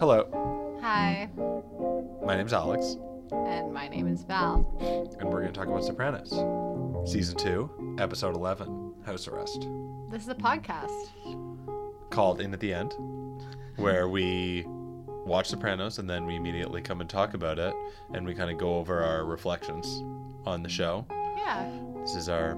Hello. Hi. My name's Alex. And my name is Val. And we're going to talk about Sopranos. Season 2, Episode 11, House Arrest. This is a podcast. Called In at the End, where we watch Sopranos and then we immediately come and talk about it. And we kind of go over our reflections on the show. Yeah. This is our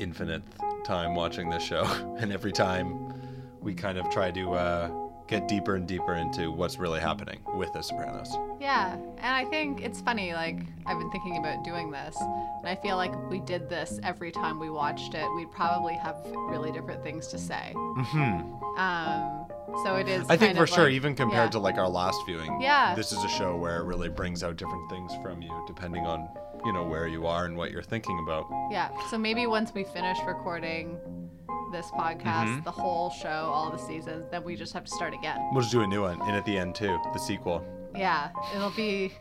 infinite time watching this show. And every time we kind of try to get deeper and deeper into what's really happening with The Sopranos. Yeah, and I think it's funny, like, I've been thinking about doing this, and I feel like if we did this every time we watched it, we'd probably have really different things to say. Mm-hmm. So it is, I think, for sure, like, even compared to, like, our last viewing, this is a show where it really brings out different things from you, depending on, you know, where you are and what you're thinking about. Yeah, so maybe once we finish recording this podcast, the whole show, all the seasons, then we just have to start again. We'll just do a new one, In at the End too, the sequel. Yeah, it'll be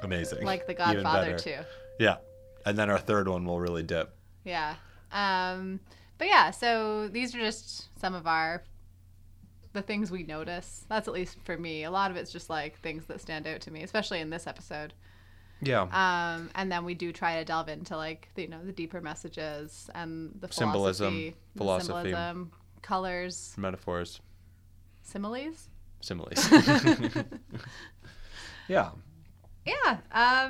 amazing. Like The Godfather too. Yeah, and then our third one will really dip. Yeah, but yeah, so these are just some of the things we notice. That's at least for me. A lot of it's just like things that stand out to me, especially in this episode. Yeah. And then we do try to delve into, like, the, you know, the deeper messages and the philosophy, colors, metaphors, similes. Yeah. Yeah.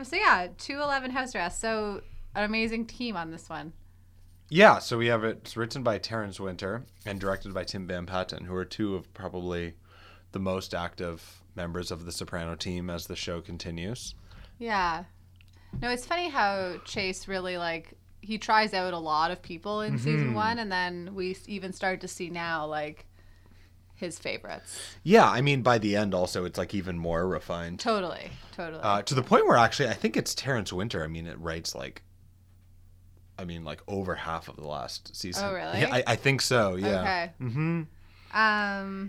So yeah, 211 House Arrest. So an amazing team on this one. Yeah. So we have it's written by Terrence Winter and directed by Tim Van Patten, who are two of probably the most active members of the Soprano team as the show continues. Yeah. No, it's funny how Chase really, like, he tries out a lot of people in season one, and then we even start to see now, like, his favorites. Yeah, I mean, by the end also, it's, like, even more refined. Totally. To the point where, actually, I think it's Terrence Winter. I mean, it writes, like, over half of the last season. Oh, really? Yeah, I think so, yeah. Okay. Mm-hmm.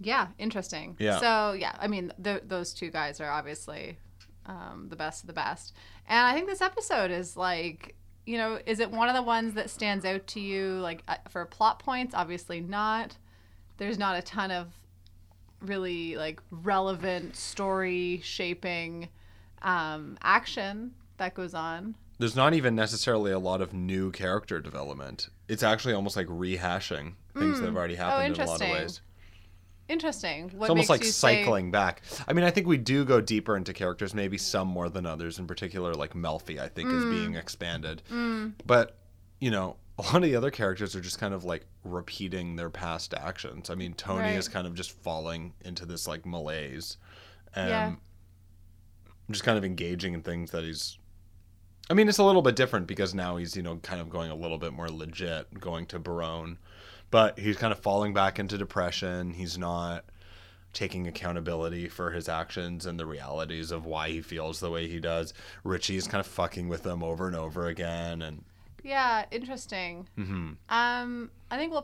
Yeah, interesting. Yeah. So, yeah, I mean, those two guys are obviously the best of the best. And I think this episode is, like, you know, is it one of the ones that stands out to you, like, for plot points? Obviously not. There's not a ton of really, like, relevant story-shaping action that goes on. There's not even necessarily a lot of new character development. It's actually almost like rehashing things that have already happened in a lot of ways. Interesting. What it's almost like cycling back. I mean, I think we do go deeper into characters, maybe some more than others. In particular, like Melfi, I think, is being expanded. But, you know, a lot of the other characters are just kind of like repeating their past actions. I mean, Tony is kind of just falling into this like malaise. Just kind of engaging in things that he's... I mean, it's a little bit different because now he's, you know, kind of going a little bit more legit, going to Barone. But he's kind of falling back into depression. He's not taking accountability for his actions and the realities of why he feels the way he does. Richie's kind of fucking with him over and over again. And yeah, interesting. I think we'll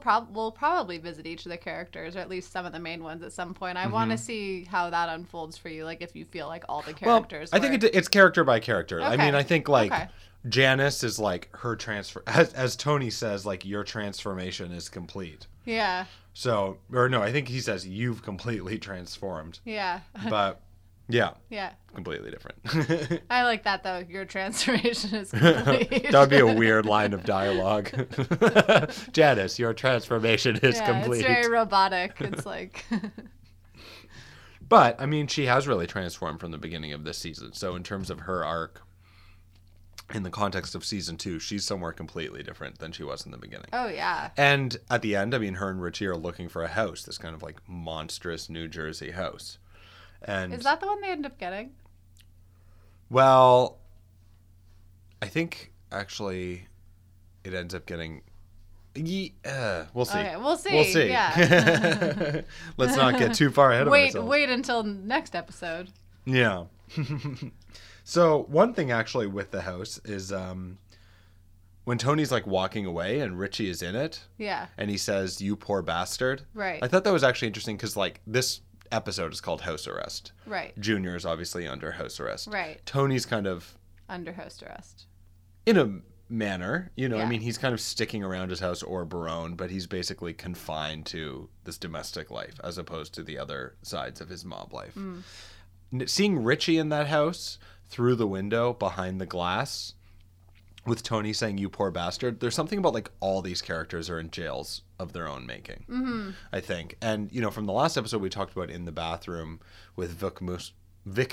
probably visit each of the characters, or at least some of the main ones, at some point. I want to see how that unfolds for you, like if you feel like all the characters. Well, I think it's character by character. Okay. I mean, I think like... Okay. Janice is like her transfer, as Tony says, like your transformation is complete. Yeah. So, or no, I think he says you've completely transformed. Yeah. But yeah. Yeah. Completely different. I like that though. Your transformation is complete. That would be a weird line of dialogue. Janice, your transformation is complete. It's very robotic. It's like. But I mean, she has really transformed from the beginning of this season. So in terms of her arc. In the context of season 2, she's somewhere completely different than she was in the beginning. Oh, yeah. And at the end, I mean, her and Richie are looking for a house, this kind of, like, monstrous New Jersey house. And is that the one they end up getting? Well, I think, actually, it ends up getting... we'll see. Okay, we'll see. Yeah. Let's not get too far ahead of ourselves. Wait until next episode. Yeah. So one thing actually with the house is when Tony's like walking away and Richie is in it. Yeah. And he says, "You poor bastard." Right. I thought that was actually interesting because like this episode is called House Arrest. Right. Junior is obviously under house arrest. Right. Tony's kind of under house arrest. In a manner. You know, yeah. I mean, he's kind of sticking around his house or Barone, but he's basically confined to this domestic life as opposed to the other sides of his mob life. Mm. Seeing Richie in that house through the window behind the glass with Tony saying, "You poor bastard," there's something about like all these characters are in jails of their own making, mm-hmm. I think. And, you know, from the last episode we talked about in the bathroom with Vic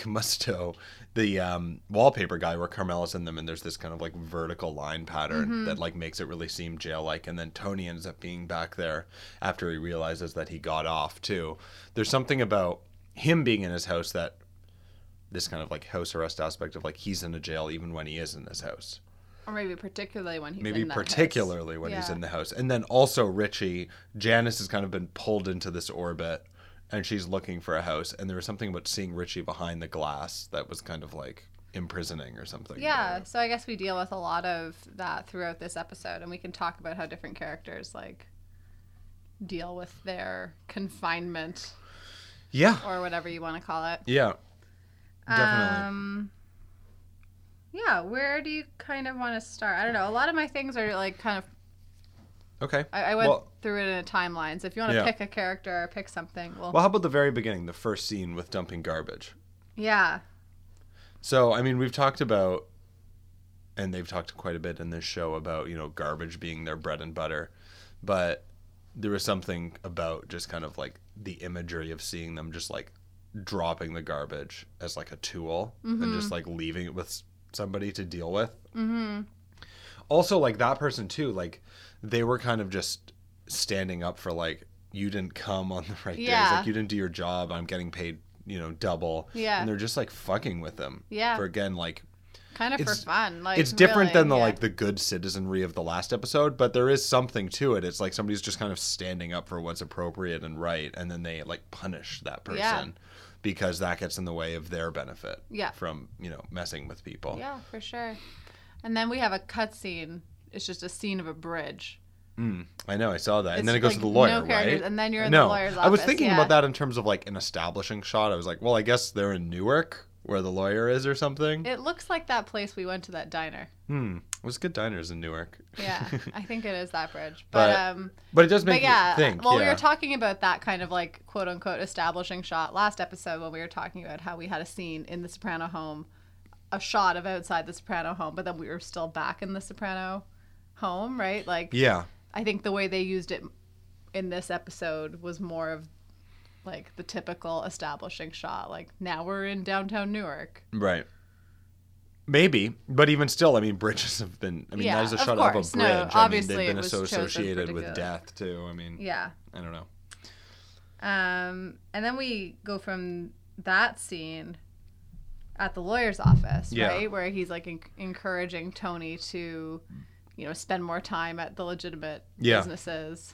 Musto, the wallpaper guy, where Carmela's in them and there's this kind of like vertical line pattern mm-hmm. that like makes it really seem jail-like, and then Tony ends up being back there after he realizes that he got off too. There's something about him being in his house, that this kind of like house arrest aspect of like he's in a jail even when he is in this house. Or maybe particularly when he's in the house. He's in the house. And then also Richie, Janice has kind of been pulled into this orbit and she's looking for a house. And there was something about seeing Richie behind the glass that was kind of like imprisoning or something. Yeah. So I guess we deal with a lot of that throughout this episode. And we can talk about how different characters like deal with their confinement. Yeah. Or whatever you want to call it. Yeah. Definitely. Yeah, where do you kind of want to start? I don't know. A lot of my things are like kind of... Okay. I went through it in a timeline, so if you want to pick a character or pick something, Well, how about the very beginning, the first scene with dumping garbage? Yeah. So, I mean, we've talked about, and they've talked quite a bit in this show about, you know, garbage being their bread and butter, but there was something about just kind of like the imagery of seeing them just like dropping the garbage as like a tool mm-hmm. and just like leaving it with... somebody to deal with. Mm-hmm. Also, like, that person, too, like, they were kind of just standing up for, like, you didn't come on the right days. Like, you didn't do your job. I'm getting paid, you know, double. Yeah. And they're just, like, fucking with them. Yeah. For, again, like... kind of for fun. Like, it's different than the, like, the good citizenry of the last episode, but there is something to it. It's like somebody's just kind of standing up for what's appropriate and right, and then they, like, punish that person. Yeah. Because that gets in the way of their benefit from, you know, messing with people. Yeah, for sure. And then we have a cutscene. It's just a scene of a bridge. Mm, I know. I saw that. It's and then it goes like to the lawyer, right? And then you're in the lawyer's office. I was thinking about that in terms of, like, an establishing shot. I was like, well, I guess they're in Newark where the lawyer is or something. It looks like that place we went to, that diner. Hmm. There's good diners in Newark. Yeah, I think it is that bridge. But it does make me think. Well, we were talking about that kind of like quote-unquote establishing shot last episode when we were talking about how we had a scene in the Soprano home, a shot of outside the Soprano home, but then we were still back in the Soprano home, right? Like, yeah. I think the way they used it in this episode was more of like the typical establishing shot. Like, now we're in downtown Newark. Right. Maybe, but even still, I mean, bridges have been... I mean, that is a shot of a bridge. No, obviously, I mean, they've been associated with death, too. I mean, I don't know. And then we go from that scene at the lawyer's office, right? Where he's, like, encouraging Tony to, you know, spend more time at the legitimate businesses.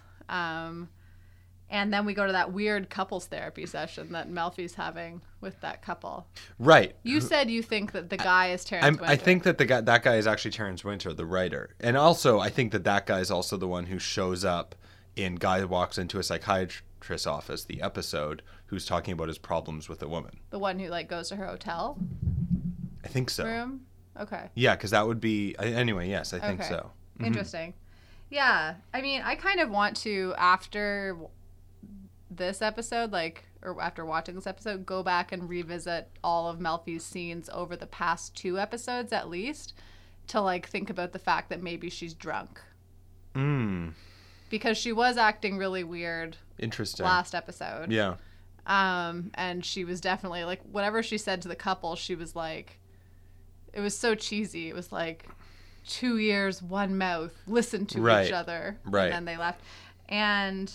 And then we go to that weird couples therapy session that Melfi's having with that couple. Right. You said you think that the guy is Terrence Winter. I think that that guy is actually Terrence Winter, the writer. And also, I think that guy is also the one who shows up in Guy Walks Into a Psychiatrist's Office, the episode, who's talking about his problems with a woman. The one who, like, goes to her hotel? I think so. Room? Okay. Yeah, because that would be... Anyway, yes, I think so. Mm-hmm. Interesting. Yeah. I mean, I kind of want to, after... this episode, like, or after watching this episode, go back and revisit all of Melfi's scenes over the past two episodes at least to, like, think about the fact that maybe she's drunk. Mm. Because she was acting really weird. Interesting. Last episode. Yeah. And she was definitely, like, whatever she said to the couple, she was like, it was so cheesy. It was like, 2 ears, 1 mouth, listen to each other. Right. And then they left. And...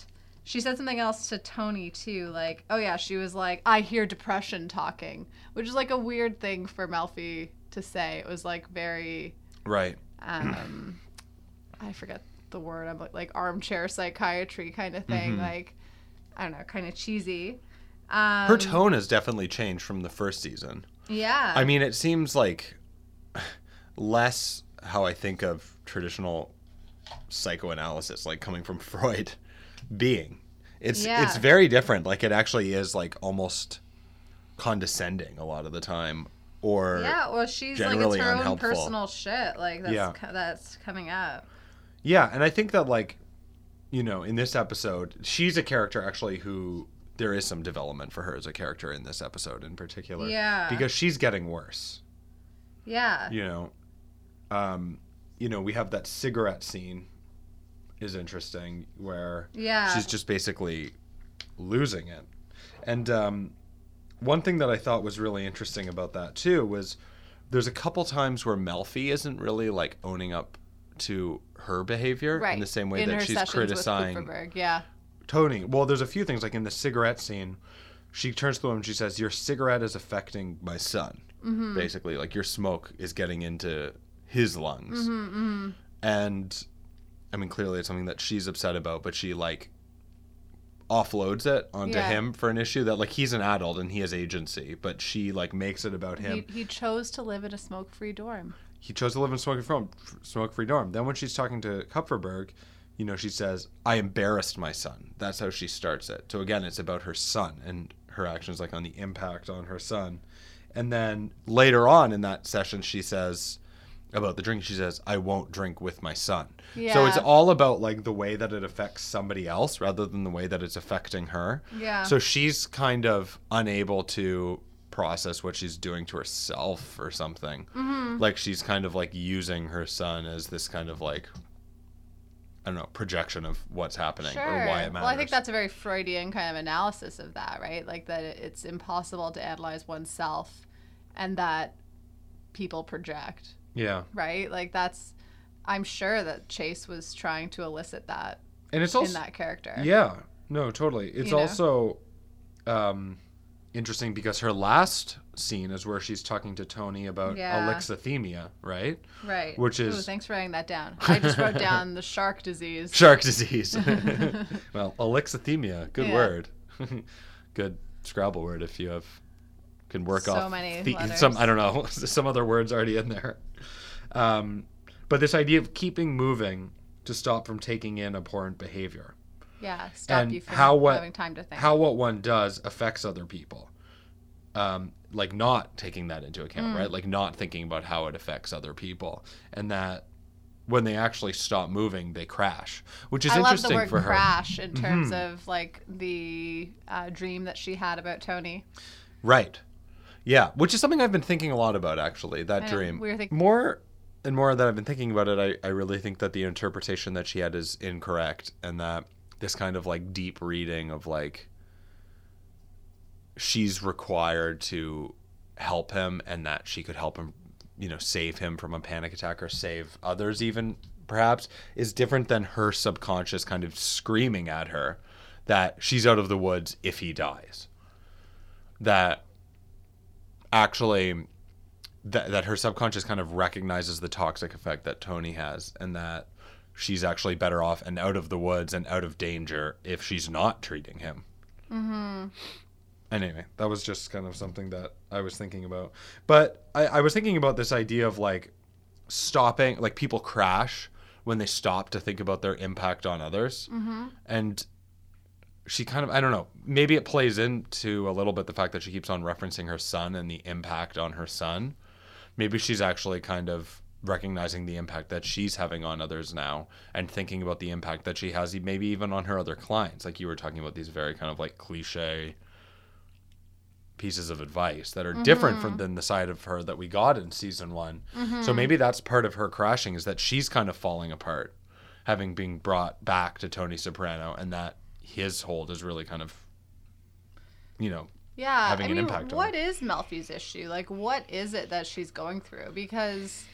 she said something else to Tony, too, like, oh, yeah, she was like, I hear depression talking, which is, like, a weird thing for Melfi to say. It was, like, very... right. I forget the word. I'm like armchair psychiatry kind of thing. Mm-hmm. Like, I don't know, kind of cheesy. Her tone has definitely changed from the first season. Yeah. I mean, it seems like less how I think of traditional psychoanalysis, like, coming from Freud. It's very different. Like, it actually is, like, almost condescending a lot of the time or yeah, well, she's like, it's her own personal shit. Like that's that's coming up. Yeah, and I think that like, you know, in this episode, she's a character actually who there is some development for her as a character in this episode in particular. Yeah, because she's getting worse. Yeah. You know, we have that cigarette scene is interesting where she's just basically losing it. And one thing that I thought was really interesting about that too was there's a couple times where Melfi isn't really like owning up to her behavior in the same way in that she's criticizing Kupferberg. Tony. Well, there's a few things like in the cigarette scene, she turns to the woman and she says, "Your cigarette is affecting my son." Mm-hmm. Basically, like your smoke is getting into his lungs. Mm-hmm, mm-hmm. And I mean, clearly it's something that she's upset about, but she like offloads it onto him for an issue that like he's an adult and he has agency, but she like makes it about him. He chose to live in a smoke-free dorm. He chose to live in a smoke-free dorm. Then when she's talking to Kupferberg, you know, she says, "I embarrassed my son." That's how she starts it. So again, it's about her son and her actions like on the impact on her son. And then later on in that session, she says about the drink, she says, "I won't drink with my son." Yeah. So it's all about like the way that it affects somebody else rather than the way that it's affecting her. Yeah. So she's kind of unable to process what she's doing to herself or something. Mm-hmm. Like she's kind of like using her son as this kind of like, I don't know, projection of what's happening or why it matters. Well, I think that's a very Freudian kind of analysis of that, right? Like that it's impossible to analyze oneself and that people project. Yeah. Right? Like that's, I'm sure that Chase was trying to elicit that and it's also, in that character. Yeah. No, totally. It's also interesting because her last scene is where she's talking to Tony about alexithymia, right? Right. Which is... Ooh, thanks for writing that down. I just wrote down the shark disease. Shark disease. Well, alexithymia, good word. Good Scrabble word if you have... can work so off many some, I don't know, some other words already in there. But this idea of keeping moving to stop from taking in abhorrent behavior. Yeah, stop and you from having time to think. How what one does affects other people. Like not taking that into account, right? Like not thinking about how it affects other people. And that when they actually stop moving, they crash, which is interesting for her. I love the word crash in terms of like the dream that she had about Tony. Right. Yeah, which is something I've been thinking a lot about, actually, that dream. More and more that I've been thinking about it, I really think that the interpretation that she had is incorrect and that this kind of, like, deep reading of, like, she's required to help him and that she could help him, you know, save him from a panic attack or save others even, perhaps, is different than her subconscious kind of screaming at her that she's out of the woods if he dies. That... actually that her subconscious kind of recognizes the toxic effect that Tony has and that she's actually better off and out of the woods and out of danger if she's not treating him. Mm-hmm. Anyway, that was just kind of something that I was thinking about. But I was thinking about this idea of like stopping, like people crash when they stop to think about their impact on others. Mm-hmm. And she kind of, I don't know, maybe it plays into a little bit the fact that she keeps on referencing her son and the impact on her son. Maybe she's actually kind of recognizing the impact that she's having on others now and thinking about the impact that she has maybe even on her other clients. Like you were talking about these very kind of like cliche pieces of advice that are different than the side of her that we got in season one. Mm-hmm. So maybe that's part of her crashing is that she's kind of falling apart, having been brought back to Tony Soprano and that his hold is really kind of, you know, having an impact on her. What is Melfi's issue? Like, what is it that she's going through? Because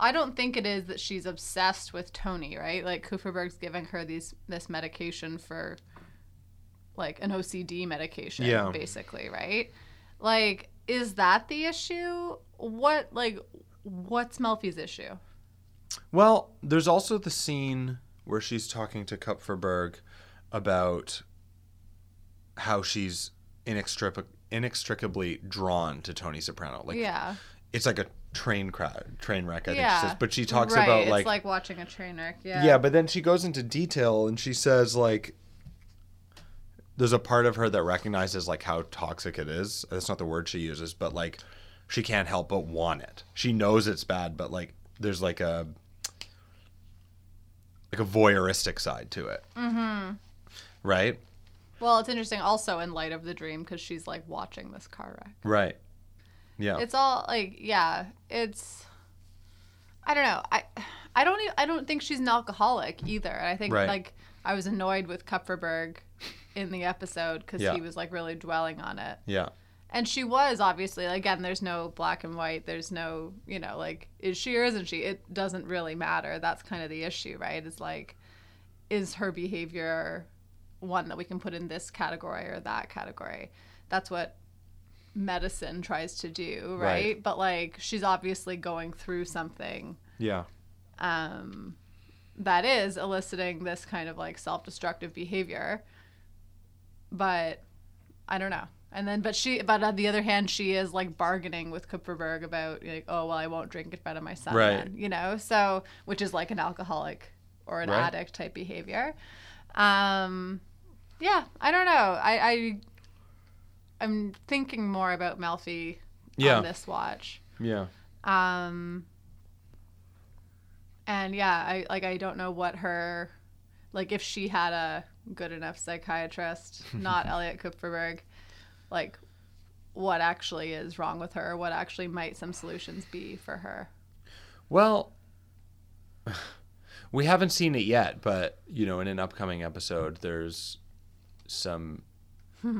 I don't think it is that she's obsessed with Tony, right? Like, Kupferberg's giving her this medication for, like, an OCD medication, basically, right? Like, is that the issue? What's Melfi's issue? Well, there's also the scene where she's talking to Kupferberg about how she's inextricably drawn to Tony Soprano. Like, it's like a train wreck, I think she says. But she talks about, like... it's like watching a train wreck, Yeah, but then she goes into detail and she says, like, there's a part of her that recognizes, like, how toxic it is. That's not the word she uses, but, like, she can't help but want it. She knows it's bad, but like there's like a voyeuristic side to it. Mm-hmm. Right? Well, it's interesting also in light of the dream because she's like watching this car wreck. Right. Yeah. It's all like, yeah, it's, I don't know. I don't think she's an alcoholic either. And I think like I was annoyed with Kupferberg in the episode because he was like really dwelling on it. Yeah. And she was obviously, again, there's no black and white. There's no, you know, like, is she or isn't she? It doesn't really matter. That's kind of the issue, right? It's like, is her behavior one that we can put in this category or that category? That's what medicine tries to do, right? But like she's obviously going through something that is eliciting this kind of like self-destructive behavior, but I don't know. And then but on the other hand, she is like bargaining with Kupferberg about like, oh well, I won't drink in front of my son then, you know, so which is like an alcoholic or an addict type behavior. I don't know. I'm thinking more about Melfi on this watch. Yeah. And I don't know what her, like if she had a good enough psychiatrist, not Elliot Kupferberg, like what actually is wrong with her? What actually might some solutions be for her? Well, we haven't seen it yet, but you know, in an upcoming episode, there's some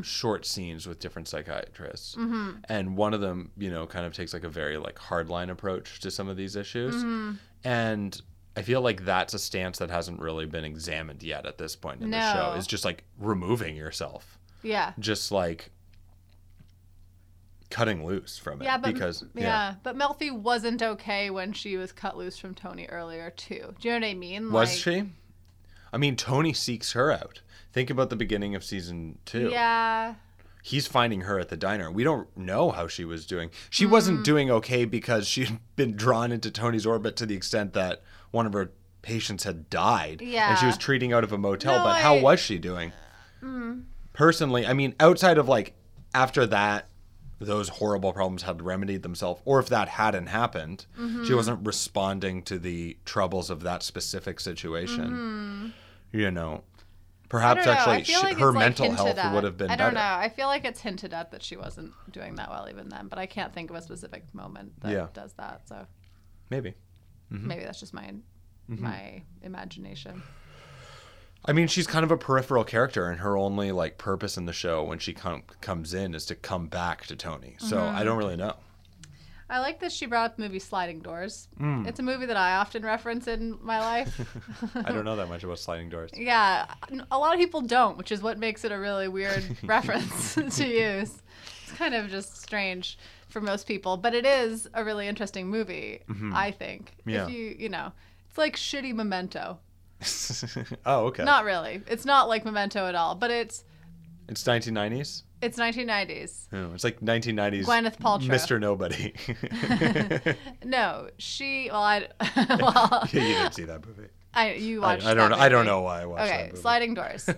short scenes with different psychiatrists, and one of them, you know, kind of takes like a very like hardline approach to some of these issues, and I feel like that's a stance that hasn't really been examined yet at this point in the show. It's just like removing yourself, just like cutting loose from it, but Melfi wasn't okay when she was cut loose from Tony earlier too. Do you know what I mean? Was like, she? I mean, Tony seeks her out. Think about the beginning of season 2. Yeah. He's finding her at the diner. We don't know how she was doing. She wasn't doing okay because she'd been drawn into Tony's orbit to the extent that one of her patients had died. Yeah. And she was treating out of a motel. But how was she doing? Personally, I mean, outside of like after that, those horrible problems had remedied themselves, or if that hadn't happened, she wasn't responding to the troubles of that specific situation. You know, perhaps actually her mental health would have been better. I don't know. I feel like it's hinted at that she wasn't doing that well even then, but I can't think of a specific moment that does that. So maybe, maybe that's just my imagination. I mean, she's kind of a peripheral character, and her only like purpose in the show when she comes in is to come back to Tony. So I don't really know. I like that she brought up the movie Sliding Doors. It's a movie that I often reference in my life. I don't know that much about Sliding Doors. Yeah, a lot of people don't, which is what makes it a really weird reference to use. It's kind of just strange for most people, but it is a really interesting movie, I think. Yeah. If you know, it's like shitty Memento. Oh, okay. Not really. It's not like Memento at all, but it's... It's 1990s? It's 1990s. Oh, it's like 1990s... Gwyneth Paltrow. Mr. Nobody. No, she... Well, I... well, you didn't see that movie. You watched that movie. I don't know why I watched that movie. Okay, Sliding Doors.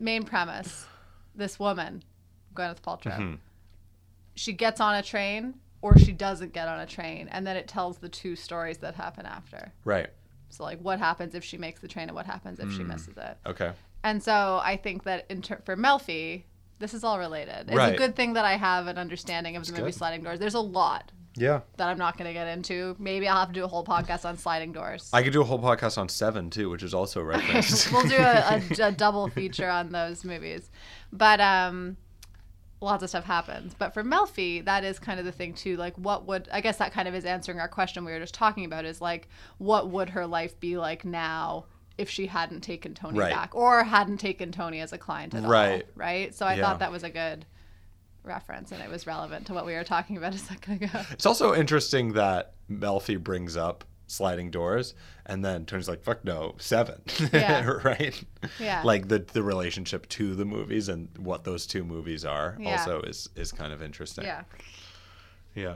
Main premise. This woman, Gwyneth Paltrow, she gets on a train or she doesn't get on a train, and then it tells the two stories that happen after. Right. So, like, what happens if she makes the train and what happens if she misses it? Okay. And so I think that for Melfi, this is all related. It's a good thing that I have an understanding of the movie Sliding Doors. There's a lot that I'm not going to get into. Maybe I'll have to do a whole podcast on Sliding Doors. I could do a whole podcast on Seven, too, which is also referenced. We'll do a double feature on those movies. But lots of stuff happens. But for Melfi, that is kind of the thing, too. Like, what would... I guess that kind of is answering our question we were just talking about is, like, what would her life be like now if she hadn't taken Tony back or hadn't taken Tony as a client at all, right? So I thought that was a good reference, and it was relevant to what we were talking about a second ago. It's also interesting that Melfi brings up Sliding Doors and then Tony's like, fuck no, Seven, right? Yeah. Like the relationship to the movies and what those two movies are also is kind of interesting. Yeah. Yeah.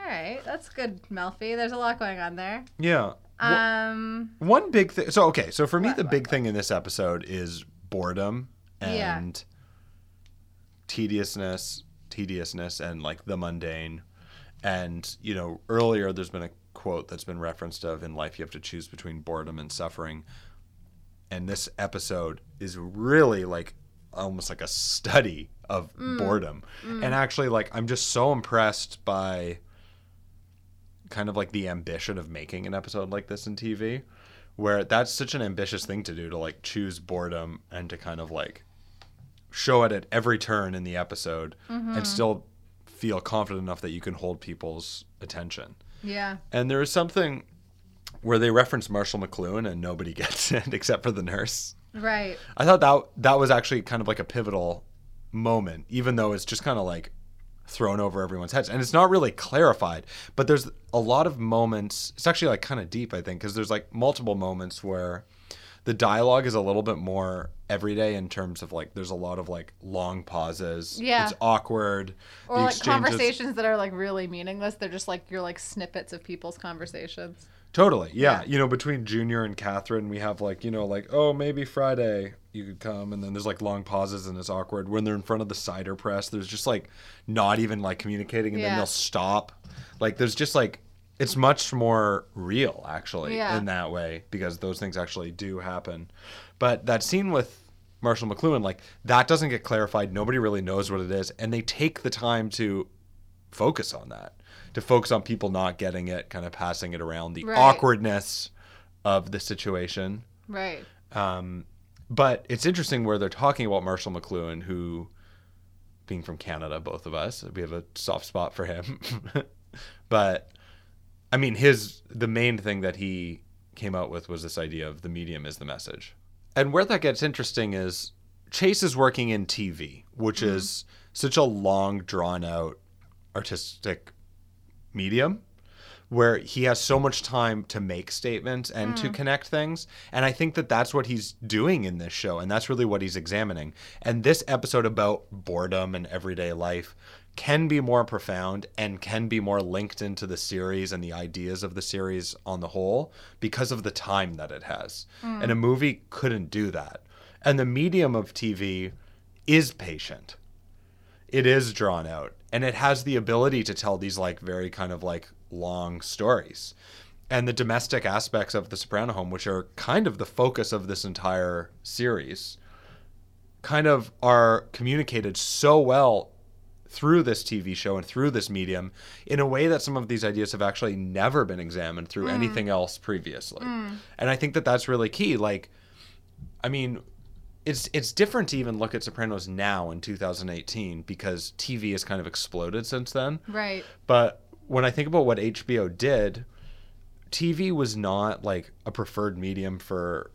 All right. That's good, Melfi. There's a lot going on there. Yeah. One big thing. So, okay. So for me, the big thing in this episode is boredom and tediousness and like the mundane And, you know, earlier there's been a quote that's been referenced of, in life you have to choose between boredom and suffering. And this episode is really like almost like a study of boredom. And actually, like, I'm just so impressed by kind of like the ambition of making an episode like this in TV, where that's such an ambitious thing to do, to like choose boredom and to kind of like show it at every turn in the episode and still feel confident enough that you can hold people's attention. Yeah. And there is something where they reference Marshall McLuhan and nobody gets it except for the nurse. Right. I thought that was actually kind of like a pivotal moment, even though it's just kind of like thrown over everyone's heads. And it's not really clarified, but there's a lot of moments. It's actually like kind of deep, I think, because there's like multiple moments where the dialogue is a little bit more everyday in terms of like there's a lot of like long pauses. Yeah. It's awkward. Or like conversations that are like really meaningless. They're just like, you're like snippets of people's conversations. Totally. Yeah. You know, between Junior and Catherine, we have like, you know, like, oh, maybe Friday you could come. And then there's like long pauses and it's awkward. When they're in front of the cider press, there's just like not even like communicating, and then they'll stop. Like there's just like, it's much more real actually in that way, because those things actually do happen. But that scene with Marshall McLuhan, like that doesn't get clarified. Nobody really knows what it is. And they take the time to focus on that. To focus on people not getting it, kind of passing it around, the awkwardness of the situation. Right. But it's interesting where they're talking about Marshall McLuhan, who, being from Canada, both of us, we have a soft spot for him. But, I mean, the main thing that he came out with was this idea of the medium is the message. And where that gets interesting is Chase is working in TV, which is such a long, drawn-out artistic medium where he has so much time to make statements and to connect things. And I think that that's what he's doing in this show. And that's really what he's examining. And this episode about boredom and everyday life can be more profound and can be more linked into the series and the ideas of the series on the whole because of the time that it has. And a movie couldn't do that. And the medium of TV is patient. It is drawn out. And it has the ability to tell these like very kind of like long stories. And the domestic aspects of the Soprano home, which are kind of the focus of this entire series, kind of are communicated so well through this TV show and through this medium in a way that some of these ideas have actually never been examined through anything else previously. And I think that that's really key. Like, I mean, it's different to even look at Sopranos now in 2018 because TV has kind of exploded since then. Right. But when I think about what HBO did, TV was not like a preferred medium for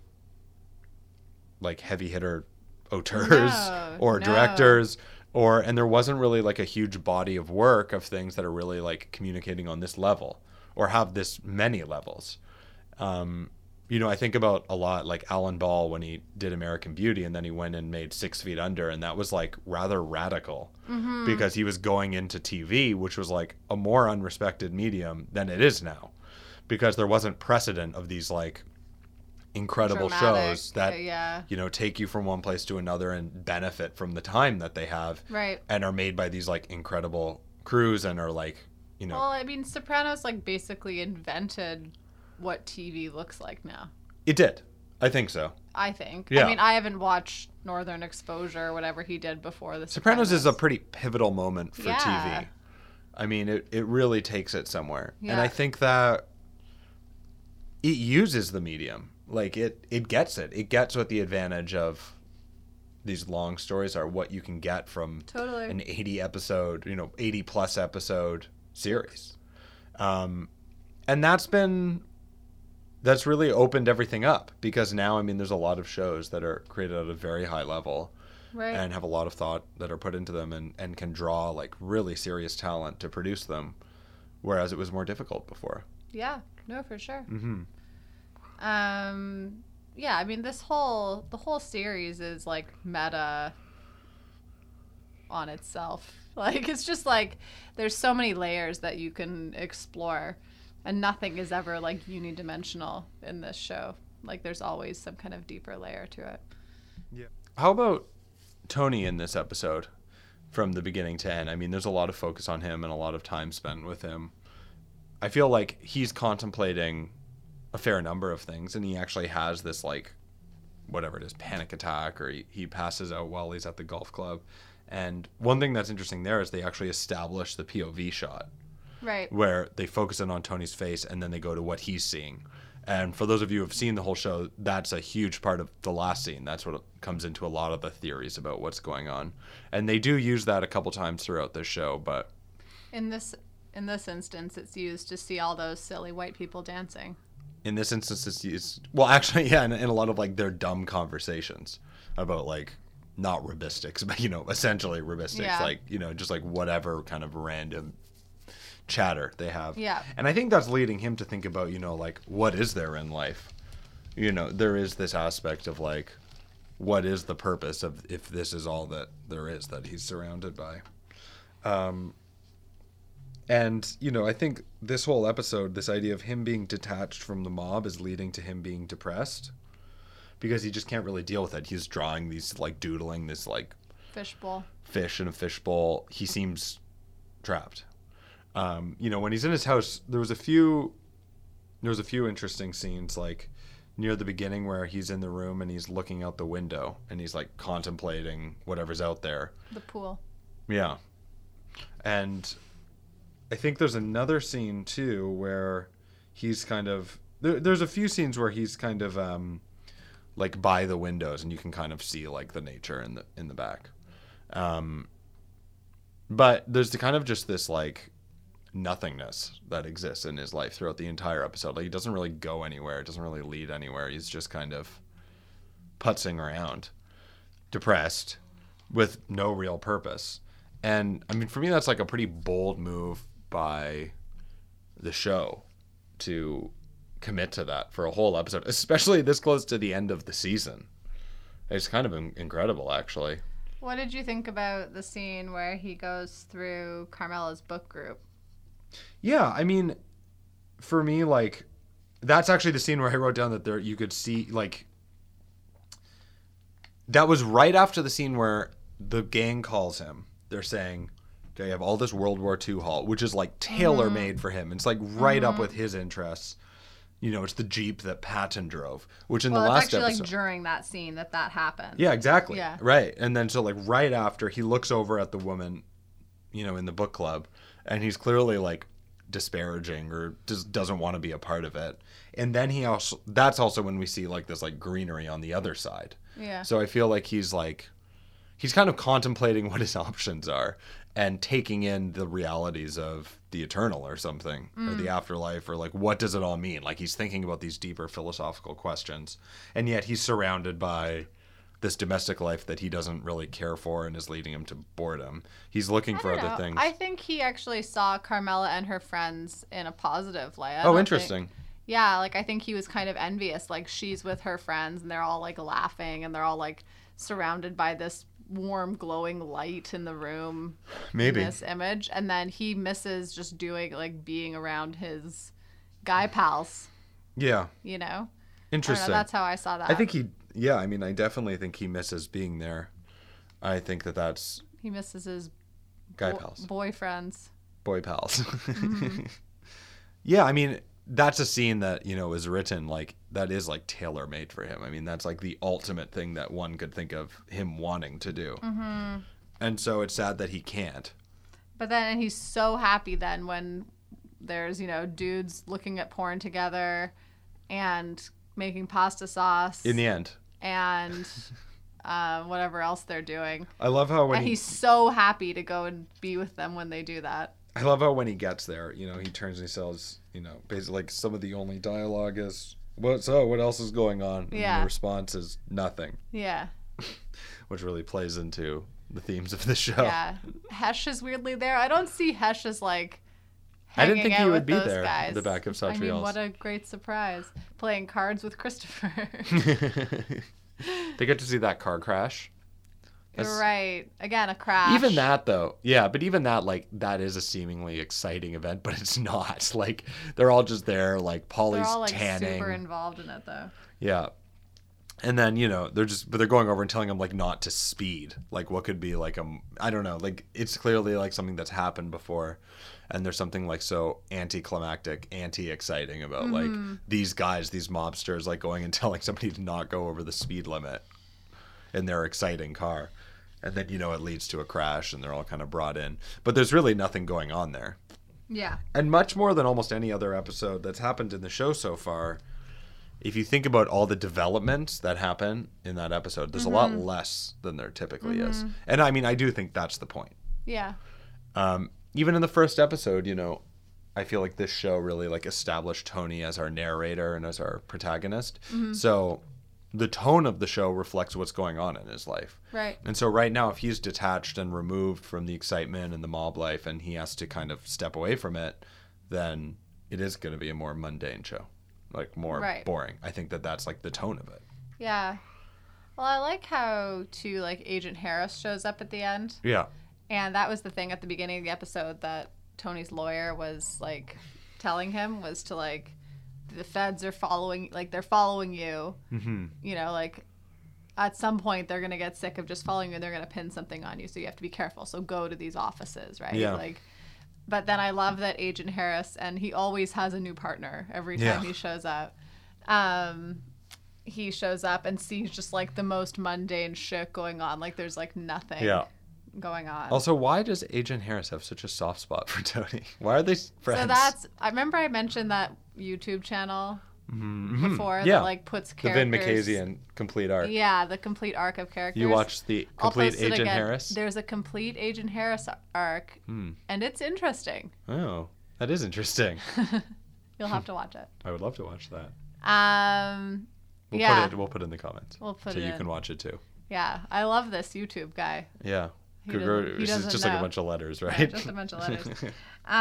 like heavy hitter auteurs or directors and there wasn't really like a huge body of work of things that are really like communicating on this level or have this many levels. You know, I think about a lot like Alan Ball when he did American Beauty and then he went and made 6 Feet Under, and that was like rather radical because he was going into TV, which was like a more unrespected medium than it is now because there wasn't precedent of these like incredible shows that, you know, take you from one place to another and benefit from the time that they have and are made by these like incredible crews and are like, you know. Well, I mean, Sopranos like basically invented what TV looks like now. It did. I think so. I think. Yeah. I mean, I haven't watched Northern Exposure or whatever he did before The Sopranos. Sopranos is a pretty pivotal moment for TV. I mean, it really takes it somewhere. Yeah. And I think that it uses the medium. Like, it gets it. It gets what the advantage of these long stories are, what you can get from an 80-episode, you know, 80-plus episode series. And that's really opened everything up because now, I mean, there's a lot of shows that are created at a very high level and have a lot of thought that are put into them and can draw like really serious talent to produce them, whereas it was more difficult before. Yeah, no, for sure. Yeah, I mean, the whole series is like meta on itself. Like, it's just like there's so many layers that you can explore. And nothing is ever, like, unidimensional in this show. Like, there's always some kind of deeper layer to it. Yeah. How about Tony in this episode? from the beginning to end. I mean, there's a lot of focus on him and a lot of time spent with him. I feel like he's contemplating a fair number of things, and he actually has this, like, whatever it is, panic attack, or he passes out while he's at the golf club. And one thing that's interesting there is they actually establish the POV shot. Right. Where they focus in on Tony's face, and then they go to what he's seeing. And for those of you who have seen the whole show, that's a huge part of the last scene. That's what comes into a lot of the theories about what's going on. And they do use that a couple times throughout the show, but... In this instance, it's used to see all those silly white people dancing. In this instance, it's used... Well, actually, yeah, in a lot of, like, their dumb conversations about, like, not rabistics, but, you know, essentially rabistics. Yeah. Like, you know, just, like, whatever kind of random chatter they have. Yeah. And I think that's leading him to think about, you know, like, what is there in life? You know, there is this aspect of, like, what is the purpose of if this is all that there is that he's surrounded by? And, you know, I think this whole episode, this idea of him being detached from the mob is leading to him being depressed because he just can't really deal with it. He's drawing these, like, doodling this, like... Fishbowl. Fish in a fishbowl. He seems trapped. You know, when he's in his house, there was a few interesting scenes, like, near the beginning where he's in the room and he's looking out the window and he's, like, contemplating whatever's out there. The pool. Yeah. And... I think there's another scene, too, where he's kind of... There's a few scenes where he's kind of, like, by the windows, and you can kind of see, like, the nature in the back. But there's the kind of just this, like, nothingness that exists in his life throughout the entire episode. Like, he doesn't really go anywhere. It doesn't really lead anywhere. He's just kind of putzing around, depressed, with no real purpose. And, I mean, for me, that's, like, a pretty bold move by the show to commit to that for a whole episode, especially this close to the end of the season. It's kind of incredible, actually. What did you think about the scene where he goes through Carmela's book group? Yeah, I mean, for me, like, that's actually the scene where I wrote down that there you could see, like, that was right after the scene where the gang calls him. They're saying, they have all this World War II haul, which is, like, tailor-made for him. It's, like, right up with his interests. You know, it's the Jeep that Patton drove, which in the last episode... Well, it's actually, like, during that scene that happened. Yeah, exactly. Yeah. Right. And then, so, like, right after, he looks over at the woman, you know, in the book club, and he's clearly, like, disparaging or just doesn't want to be a part of it. And then he also... That's also when we see, like, this, like, greenery on the other side. Yeah. So I feel like he's, like... He's kind of contemplating what his options are and taking in the realities of the eternal or something, or the afterlife, or, like, what does it all mean? Like, he's thinking about these deeper philosophical questions, and yet he's surrounded by this domestic life that he doesn't really care for and is leading him to boredom. He's looking for other things. I think he actually saw Carmela and her friends in a positive light. Oh, interesting. Yeah, like, I think he was kind of envious. Like, she's with her friends, and they're all, like, laughing, and they're all, like, surrounded by this warm glowing light in the room, maybe, in this image, and then he misses just doing, like, being around his guy pals. Yeah, you know, interesting. That's how I saw that. I think he, yeah, I mean, I definitely think he misses being there. I think that's he misses his guy pals, boy pals. Mm-hmm. Yeah, I mean, that's a scene that, you know, is written, like, that is, like, tailor-made for him. I mean, that's, like, the ultimate thing that one could think of him wanting to do. Mm-hmm. And so it's sad that he can't. But then he's so happy then when there's, you know, dudes looking at porn together and making pasta sauce. In the end. And whatever else they're doing. I love how when he's so happy to go and be with them when they do that. I love how when he gets there, you know, he turns and he says, you know, basically, like, some of the only dialogue is, what else is going on? Yeah. And the response is nothing. Yeah. Which really plays into the themes of the show. Yeah. Hesh is weirdly there. I don't see Hesh as, like, hanging I didn't think out he would be there guys. In the back of Satriale's. I mean, what a great surprise. Playing cards with Christopher. They get to see that car crash. Right. Again, a crash. Even that, though. Yeah, but even that, like, that is a seemingly exciting event, but it's not. Like, they're all just there, like, Polly's tanning. They're all, like, super involved in it, though. Yeah. And then, you know, they're going over and telling him, like, not to speed. Like, what could be, like, I don't know. Like, it's clearly, like, something that's happened before. And there's something, like, so anticlimactic, anti-exciting about, mm-hmm. like, these guys, these mobsters, like, going and telling somebody to not go over the speed limit in their exciting car. And then, you know, it leads to a crash, and they're all kind of brought in. But there's really nothing going on there. Yeah. And much more than almost any other episode that's happened in the show so far, if you think about all the developments that happen in that episode, there's mm-hmm. a lot less than there typically mm-hmm. is. And, I mean, I do think that's the point. Yeah. Even in the first episode, you know, I feel like this show really, like, established Tony as our narrator and as our protagonist. Mm-hmm. So the tone of the show reflects what's going on in his life. Right. And so right now, if he's detached and removed from the excitement and the mob life and he has to kind of step away from it, then it is going to be a more mundane show. Like, more right. boring. I think that that's, like, the tone of it. Yeah. Well, I like how, too, like, Agent Harris shows up at the end. Yeah. And that was the thing at the beginning of the episode that Tony's lawyer was, like, telling him was to, like, the feds are following, like, they're following you. Mm-hmm. You know, like, at some point they're going to get sick of just following you and they're going to pin something on you, so you have to be careful. So go to these offices, right? Yeah. Like, but then I love that Agent Harris, and he always has a new partner every time he shows up. He shows up and sees just, like, the most mundane shit going on. Like, there's, like, nothing going on. Also, why does Agent Harris have such a soft spot for Tony? Why are they friends? So I remember I mentioned that YouTube channel mm-hmm. before that, like, puts characters. The Vin McKazian complete arc. Yeah, the complete arc of characters. You watch the complete Agent Harris? There's a complete Agent Harris arc, and it's interesting. Oh, that is interesting. You'll have to watch it. I would love to watch that. We'll put it in the comments. We'll put it in. So you can watch it too. Yeah, I love this YouTube guy. Yeah. It's just know. Like a bunch of letters, right? Yeah, just a bunch of letters. But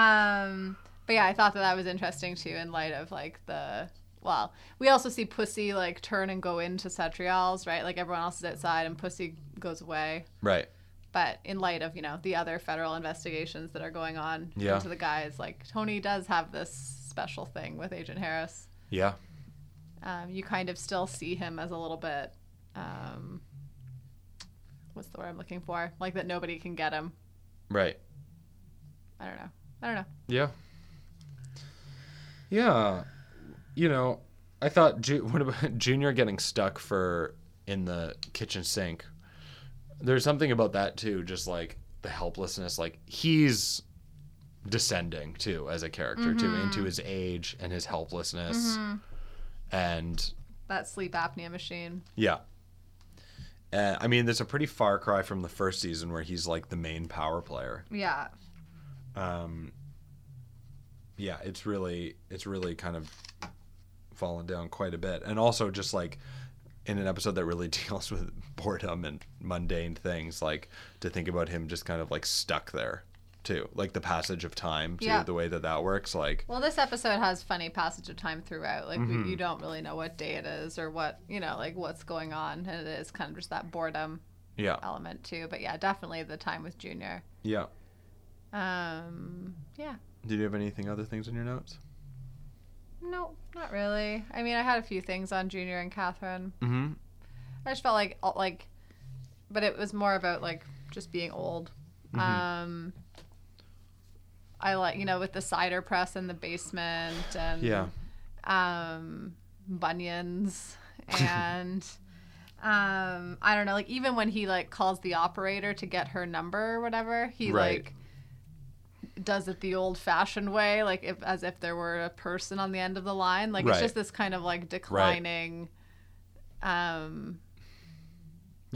yeah, I thought that was interesting too in light of, like, the... Well, we also see Pussy, like, turn and go into Satriale's, right? Like, everyone else is outside and Pussy goes away. Right. But in light of, you know, the other federal investigations that are going on into the guys, like, Tony does have this special thing with Agent Harris. Yeah. You kind of still see him as a little bit, what's the word I'm looking for? Like, that nobody can get him. Right. I don't know. Yeah. Yeah. You know, I thought, what about Junior getting stuck in the kitchen sink? There's something about that, too, just, like, the helplessness. Like, he's descending, too, as a character, mm-hmm. too, into his age and his helplessness. Mm-hmm. And... that sleep apnea machine. Yeah. I mean, there's a pretty far cry from the first season where he's, like, the main power player. Yeah. Yeah, it's really kind of... fallen down quite a bit, and also just, like, in an episode that really deals with boredom and mundane things, like, to think about him just kind of, like, stuck there too, like the passage of time too, the way that works, like, well, this episode has funny passage of time throughout, like, mm-hmm. You don't really know what day it is or what, you know, like, what's going on, and it is kind of just that boredom element too, but definitely the time with Junior. Did you have anything other things in your notes? No, not really. I mean, I had a few things on Junior and Catherine. Mm-hmm. I just felt like, but it was more about, like, just being old. Mm-hmm. I like, you know, with the cider press in the basement and bunions and I don't know, like, even when he, like, calls the operator to get her number or whatever, he like. Does it the old-fashioned way, like, as if there were a person on the end of the line. Like, it's just this kind of, like, declining... the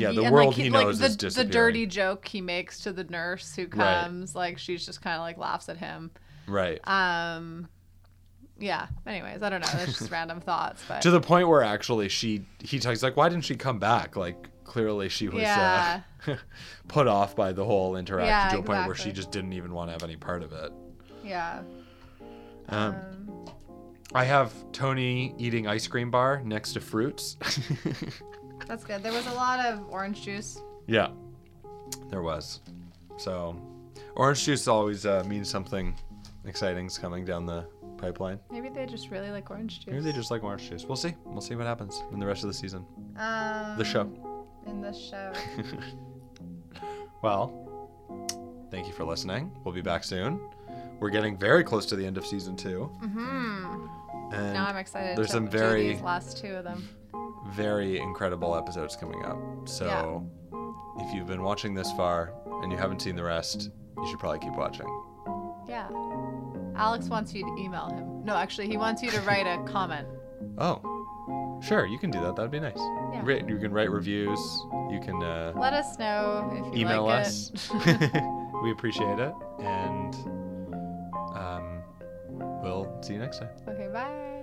world, like, he knows, like, is disappearing. The dirty joke he makes to the nurse who comes, like, she's just kind of, like, laughs at him. Right. Yeah. Anyways, I don't know. That's just random thoughts. But to the point where, actually, he talks, like, why didn't she come back? Like, clearly she was put off by the whole interaction to a point where she just didn't even want to have any part of it. Yeah. I have Tony eating ice cream bar next to fruits. That's good. There was a lot of orange juice. Yeah, there was. So orange juice always means something exciting's coming down the pipeline. Maybe they just really like orange juice. Maybe they just like orange juice. We'll see. We'll see what happens in the rest of the season. The show. In the show. Well, thank you for listening. We'll be back soon. We're getting very close to the end of season 2. Mm-hmm. And now I'm excited to do these last 2 of them. Very incredible episodes coming up. So yeah. If you've been watching this far and you haven't seen the rest, you should probably keep watching. Yeah. Alex wants you to email him. No, actually, he wants you to write a comment. Oh, sure. You can do that. That'd be nice. Yeah. You can write reviews. You can let us know if you email like us. It. We appreciate it. And we'll see you next time. Okay, bye.